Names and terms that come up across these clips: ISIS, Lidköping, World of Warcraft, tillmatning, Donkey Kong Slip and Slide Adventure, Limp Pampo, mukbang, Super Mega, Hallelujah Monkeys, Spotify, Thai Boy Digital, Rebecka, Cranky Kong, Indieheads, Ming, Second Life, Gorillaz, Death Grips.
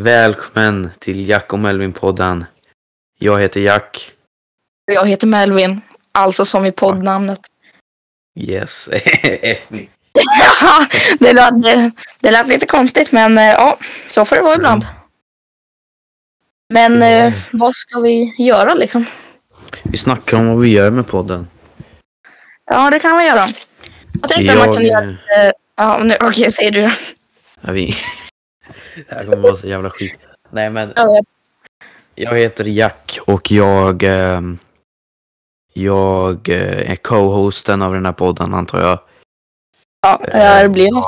Välkommen till Jack och Melvin-podden. Jag heter Jack. Jag heter Melvin, alltså som i poddnamnet. Yes. Ja, det lät lite konstigt, men ja, så får det vara ibland. Men vad ska vi göra liksom? Vi snackar om vad vi gör med podden. Ja, det kan vi göra. Jag tänkte att man kan göra lite... Ja, nu, okej, säger du. Ja, vi... Det här kommer vara så jävla skit. Nej, men... Jag heter Jack och jag är co-hosten av den här podden, antar jag. Ja, det blir det.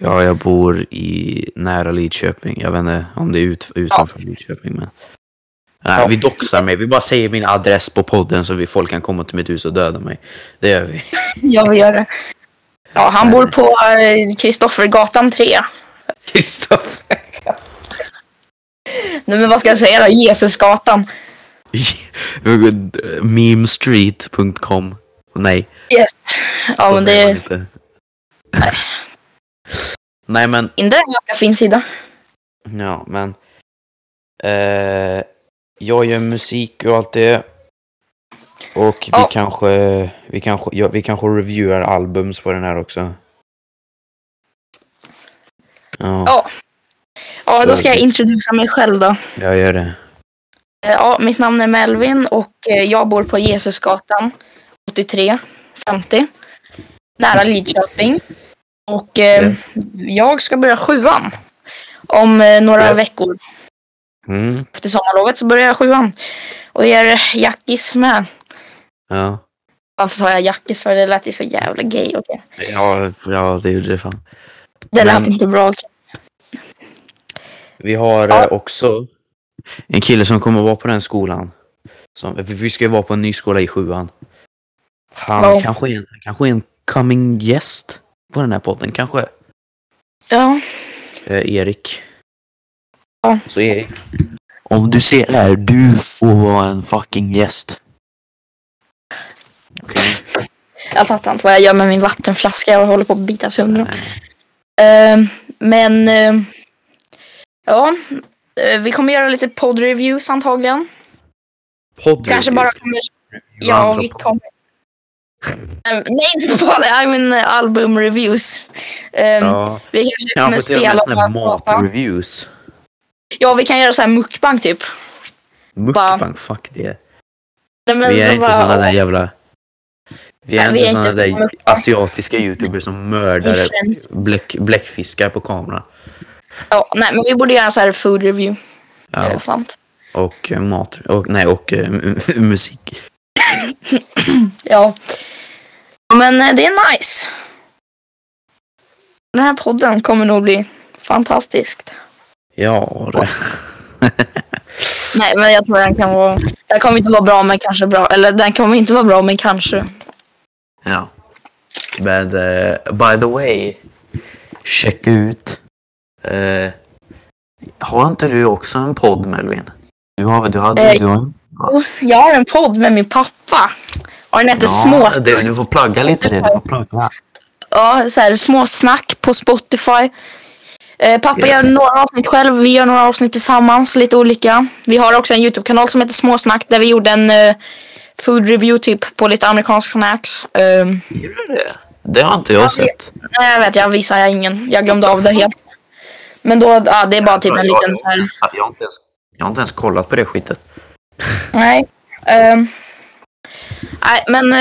Jag bor i nära Lidköping. Jag vet inte om det är utanför Lidköping, men... Nej, vi doxar mig. Vi bara säger min adress på podden så vi folk kan komma till mitt hus och döda mig. Det gör vi. Ja, vi gör det. Ja, han bor på Kristoffergatan 3. Kristoffergatan. Nej, men vad ska jag säga då? Jesusgatan. Memestreet.com. Nej. Yes. Ja, men det... Inte. Nej. Nej, men... Inte en ganska fin sida. Ja, men... Jag gör musik och allt det. Och vi kanske reviewar albums på den här också. Ja. Ja, då ska jag introducera mig själv då. Jag gör det. Ja, mitt namn är Melvin och jag bor på Jesusgatan 8350 nära Lidköping. Och jag ska börja 7:an om några veckor. Mm. Efter sommarlovet så börjar jag 7:an. Och det är Jackis med. Ja. Varför sa jag Jackis för? Det lät ju så jävla gay, okej. Okay. Ja, det gjorde det fan. Det lät inte bra. Vi har också en kille som kommer vara på den skolan. Vi ska ju vara på en ny skola i 7:an. Han kanske är en coming guest på den här podden, kanske. Ja. Erik. Ja. Så Erik, om du ser det här, du får vara en fucking gäst. Okay. Jag fattar inte vad jag gör med min vattenflaska. Jag håller på att bita sönder. Men ja, vi kommer göra lite poddreviews antagligen. Poddreviews? Kanske bara kommer... Ja, vi kommer... nej, inte på det. I mean albumreviews. Vi kanske kommer spela matreviews. Ja, vi kan göra så här mukbang typ. Mukbang, fuck det. Nej, men vi är inte sådana där jävla... Vi är inte sådana där asiatiska youtubers som mördar bläckfiskar på kameran. Ja, nej, men vi borde göra så här food review. Ja. Och mat. Och musik. Ja. Men det är nice. Den här podden kommer nog bli fantastiskt. Ja, det. Nej, men jag tror den kommer inte vara bra, men kanske bra. Eller den kommer inte vara bra, men kanske. Ja. Men by the way, check ut. Har inte du också en podd, Melvin? Jag har en podd med min pappa. Och den heter Småsnack. Du får plugga lite det. Ja, så här, Småsnack på Spotify. Pappa gör några avsnitt själv, vi gör några avsnitt tillsammans, lite olika. Vi har också en YouTube-kanal som heter Småsnack där vi gjorde en food review typ på lite amerikanska snacks. Gör det? Det har inte jag sett. Nej, jag vet, jag visar ingen. Jag glömde av det helt. Men då, det är bara typ en liten... Jag har inte ens kollat på det skitet. Nej. Nej, men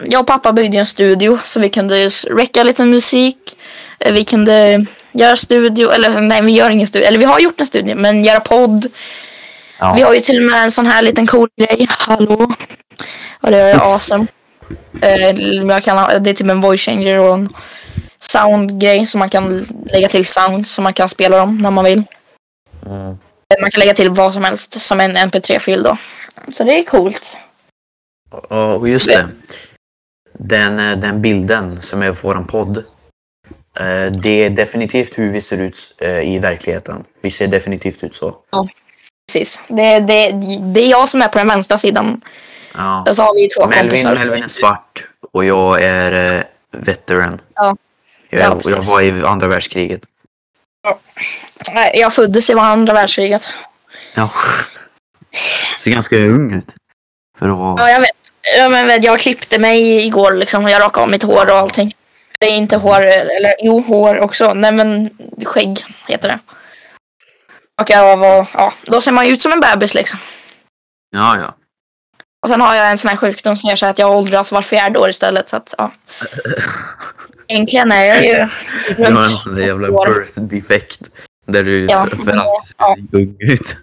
jag och pappa byggde en studio så vi kunde räcka lite musik. Vi kunde göra studio, eller nej, vi gör ingen studio, eller vi har gjort en studio, men göra podd. Ja. Vi har ju till och med en sån här liten cool grej, hallå. Och det är awesome. Det är typ en voice changer och en soundgrej som man kan lägga till sound, som man kan spela dem när man vill. Mm. Man kan lägga till vad som helst som en mp3-fil då. Så det är coolt. Och just det. Den bilden som är för en podd. Det är definitivt hur vi ser ut i verkligheten. Vi ser definitivt ut så. Ja, precis. Det är jag som är på den vänstra sidan. Ja. Och så har vi två kompisar. Melvin är svart och jag är veteran. Ja. Jag var i andra världskriget. Ja. Jag föddes i andra världskriget. Ja. Ser ganska ung ut. För då... Ja, jag vet. Ja, men jag klippte mig igår liksom, och jag rakade av mitt hår och allting. Det är inte hår, eller jo, hår också. Nej, men skägg heter det. Och jag var, ja, då ser man ut som en bebis liksom. Ja, ja. Och sen har jag en sån här sjukdom som gör så att jag åldras var fjärde år istället, så att ja. Egentligen är jag ju... Du har en sån där jävla birth defect där du ser ung ut.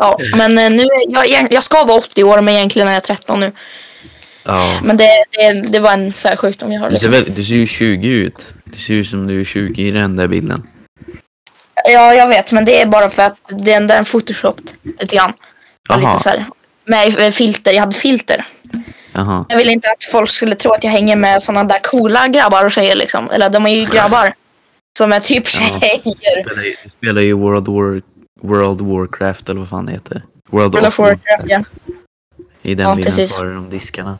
Ja, men nu är jag ska vara 80 år, men egentligen är jag 13 nu. Ja. Men det var en sån här sjukdom jag har. Du ser ju 20 ut. Det ser ju som du är 20 i den där bilden. Ja, jag vet, men det är bara för att den där photoshoppad lite grann. Lite så här, med filter, jag hade filter. Aha. Jag ville inte att folk skulle tro att jag hänger med såna där coola grabbar och tjejer liksom. Eller de är ju grabbar som är typ tjejer. Du spelar ju World of Warcraft, eller vad fan det heter. World of Warcraft, ja. I den bilden svarar de diskarna.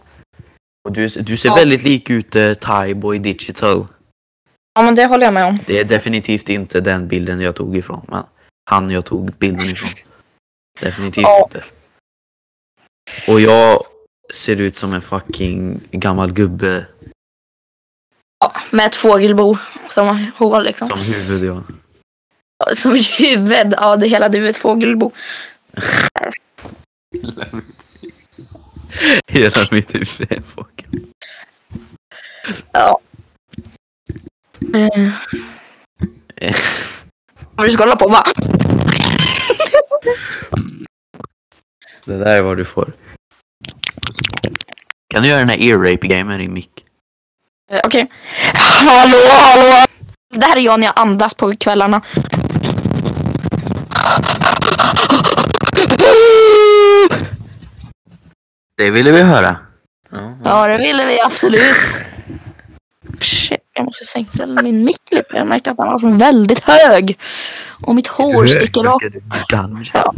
Och du ser väldigt lik ut Thai Boy Digital. Ja, men det håller jag med om. Det är definitivt inte den bilden jag tog ifrån, men han jag tog bilden ifrån. Definitivt inte. Och jag ser ut som en fucking gammal gubbe. Ja, med ett fågelbo som hår liksom. Som huvud, ja. Som huvud, ja, det hela du är ett fågelbo. Hela mitt huvud är en fågel. Ja. Du ska hålla på, va? Det där är vad du får. Kan du göra den här ear-rape-gamen i mic? Okej. Hallå! Det här är jag när jag andas på kvällarna. Det ville vi höra. Ja, det ville vi absolut. Shit, jag måste sänka min mic lite. Jag märkte att han var väldigt hög. Och mitt hår sticker upp. Ja.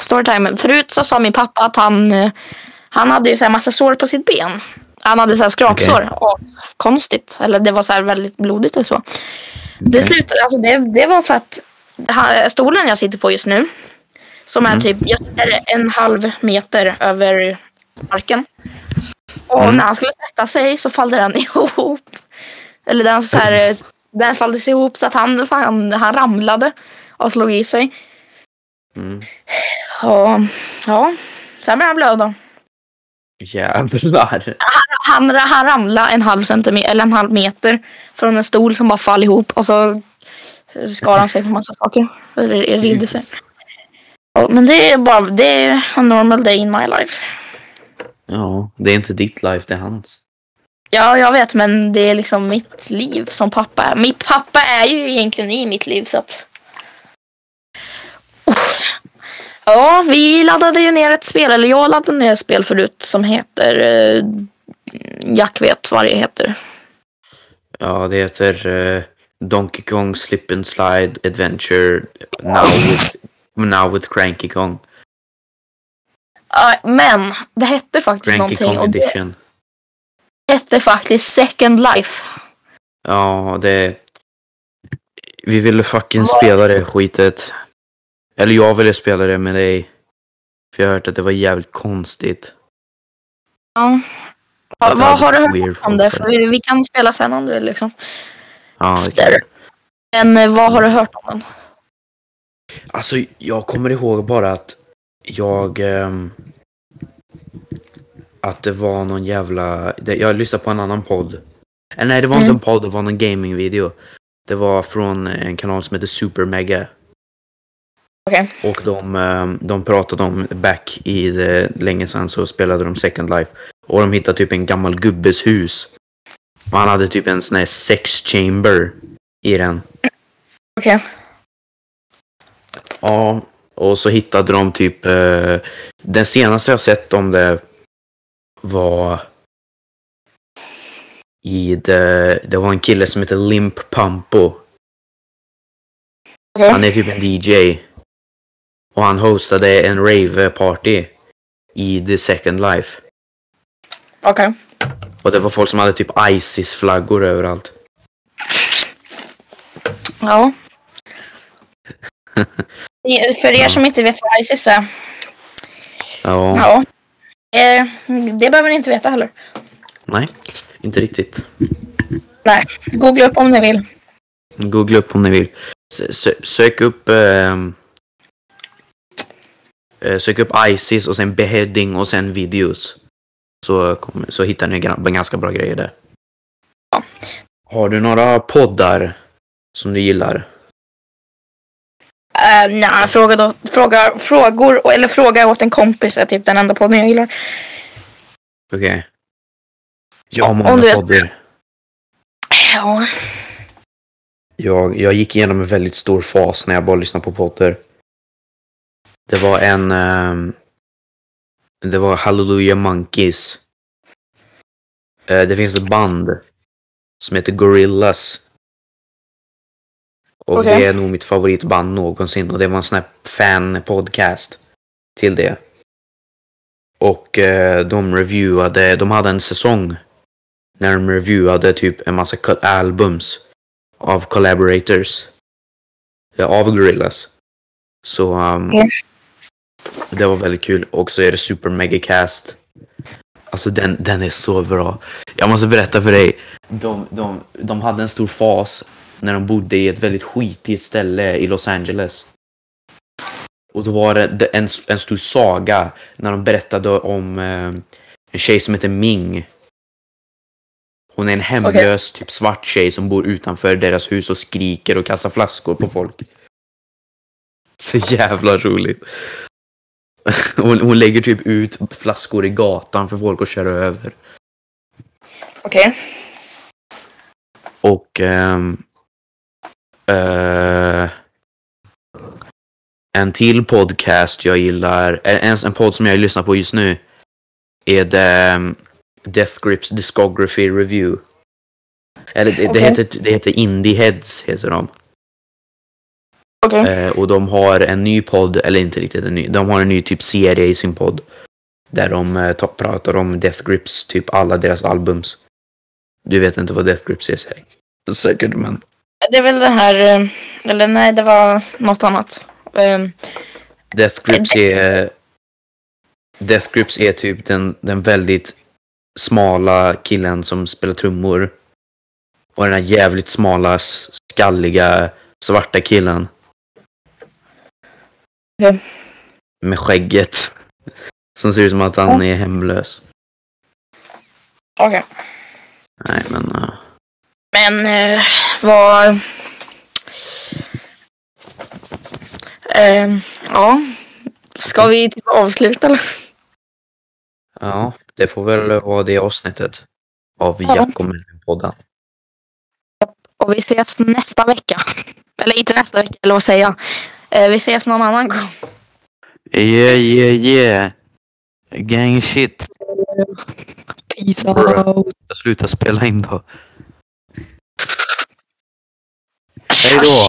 Storytime. Förut så sa min pappa att han hade ju så här massa sår på sitt ben. Han hade så här skrapsår. Och konstigt. Eller det var så här väldigt blodigt och så. Okay. Det slutade, alltså det var för att stolen jag sitter på just nu, som är typ, jag sitter 1,5 meter över marken. Och när han skulle sätta sig så faller den ihop. Eller den så här, den faller sig ihop så att han ramlade och slog i sig. Och ja, sen blev han blöd då. Jävlar. Han ramlade 1,5 centimeter eller 1,5 meter från en stol som bara fall ihop, och så skar han sig på massa saker. Eller ridde sig. Ja, men det är a normal day in my life. Ja, det är inte ditt life, det är hans. Ja, jag vet, men det är liksom mitt liv som pappa är. Mitt pappa är ju egentligen i mitt liv, så att... Ja, vi laddade ju ner ett spel, eller jag laddade ner ett spel förut som heter... Jack vet vad det heter. Ja, det heter Donkey Kong Slip and Slide Adventure now with Cranky Kong. Men det hette faktiskt Cranky någonting. Kong Edition. Det hette faktiskt Second Life. Ja, det... Vi ville fucking spela det skitet. Eller jag ville spela det med dig. För jag har hört att det var jävligt konstigt. Ja. Vad har du hört om det? För vi kan spela sen om du liksom. Ja, okay. Men vad har du hört om den? Alltså, jag kommer ihåg bara att att det var någon jävla... Jag lyssnade på en annan podd. Nej, det var inte en podd, det var någon gamingvideo. Det var från en kanal som heter Super Mega. Okay. Och de pratade om back i det länge sedan, så spelade de Second Life. Och de hittade typ en gammal gubbes hus. Och han hade typ en sån här sex chamber i den. Okej. Okay. Ja, och så hittade de typ... Den senaste jag sett om det var... Det var en kille som heter Limp Pampo. Okay. Han är typ en DJ. Och han hostade en rave party i The Second Life. Okej. Okay. Och det var folk som hade typ ISIS-flaggor överallt. Ja. För er som inte vet vad ISIS är. Ja. Det behöver ni inte veta heller. Nej, inte riktigt. Nej, googla upp om ni vill. Googla upp om ni vill. Sök upp ISIS och sen beheading och sen videos. Så hittar ni ganska bra grejer där. Ja. Har du några poddar som du gillar? Nej, fråga åt en kompis är typ den enda podden jag gillar. Okej. Jag har många poddar. Ja. Jag gick igenom en väldigt stor fas när jag bara lyssnade på poddar. Det var Hallelujah Monkeys. Det finns ett band som heter Gorillaz. Och okay. Det är nog mitt favoritband någonsin. Och det var en sån här fan-podcast till det. Och de hade en säsong när de reviewade typ en massa albums av collaborators. Ja, av Gorillaz. Så det var väldigt kul. Och så är det Super Mega. Alltså den är så bra. Jag måste berätta för dig. De hade en stor fas när de bodde i ett väldigt skitigt ställe i Los Angeles. Och då var det en stor saga när de berättade om en tjej som heter Ming. Hon är en hemlös typ svart tjej som bor utanför deras hus och skriker och kastar flaskor på folk. Så jävla roligt. Hon lägger typ ut flaskor i gatan för folk att köra över. Okej. Och en till podcast jag gillar, en podd som jag lyssnar på just nu är Death Grips Discography Review. Eller det heter Indieheads heter de. Och de har en ny podd, eller inte riktigt en ny, de har en ny typ serie i sin podd där de pratar om Death Grips, typ alla deras albums. Du vet inte vad Death Grips är säkert, men det är väl det här, eller nej, det var något annat. Death Grips är typ den väldigt smala killen som spelar trummor och den här jävligt smala skalliga svarta killen med skägget som ser ut som att han är hemlös. Okej. Nej, men Men vad ja, ska vi typ avsluta eller? Ja, det får väl vara det avsnittet av Jack och Melvin-podden. Och vi ses nästa vecka. Eller inte nästa vecka, eller vad säger jag? Vi ses någon annan gång. Yeah. Gang shit. Peace out. Jag slutar spela in då. Hej då.